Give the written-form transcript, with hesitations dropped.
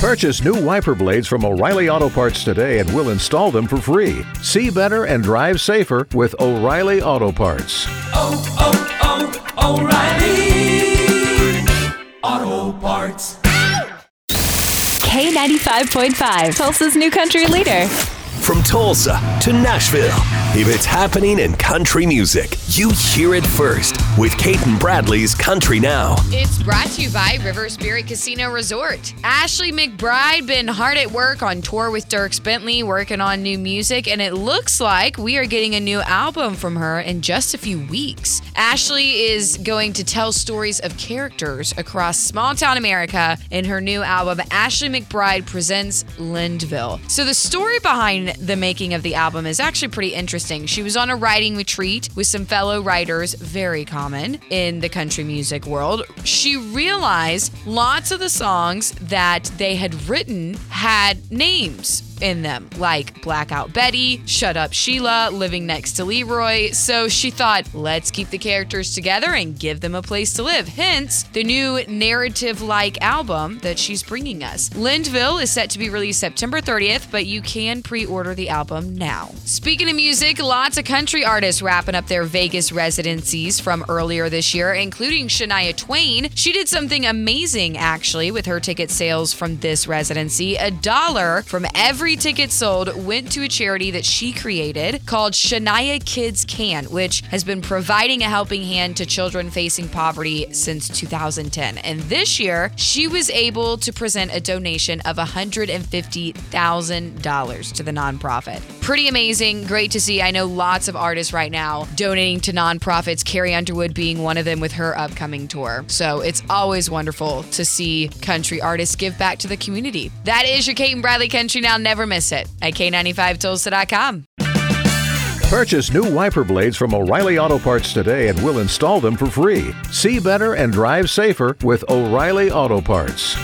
Purchase new wiper blades from O'Reilly Auto Parts today and we'll install them for free. See better and drive safer with O'Reilly Auto Parts. O'Reilly Auto Parts. K95.5, Tulsa's new country leader. From Tulsa to Nashville, if it's happening in country music, you hear it first with Kate Bradley's Country Now. It's brought to you by River Spirit Casino Resort. Ashley McBryde been hard at work on tour with Dierks Bentley, working on new music, and it looks like we are getting a new album from her in just a few weeks. Ashley is going to tell stories of characters across small-town America in her new album, Ashley McBryde Presents Lindville. So the story behind the making of the album is actually pretty interesting. She was on a writing retreat with some fellow writers, very common in the country music world. She realized lots of the songs that they had written had names in them, like Blackout Betty, Shut Up Sheila, Living Next to Leroy. So she thought, let's keep the characters together and give them a place to live. Hence, the new narrative-like album that she's bringing us. Lindville is set to be released September 30th, but you can pre-order the album now. Speaking of music, lots of country artists wrapping up their Vegas residencies from earlier this year, including Shania Twain. She did something amazing, actually, with her ticket sales from this residency. $1 from every tickets sold went to a charity that she created called Shania Kids Can, which has been providing a helping hand to children facing poverty since 2010. And this year, she was able to present a donation of $150,000 to the nonprofit. Pretty amazing. Great to see. I know lots of artists right now donating to nonprofits, Carrie Underwood being one of them with her upcoming tour. So it's always wonderful to see country artists give back to the community. That is your Kate and Bradley Country Now. Never miss it at K95Tulsa.com. Purchase new wiper blades from O'Reilly Auto Parts today and we'll install them for free. See better and drive safer with O'Reilly Auto Parts.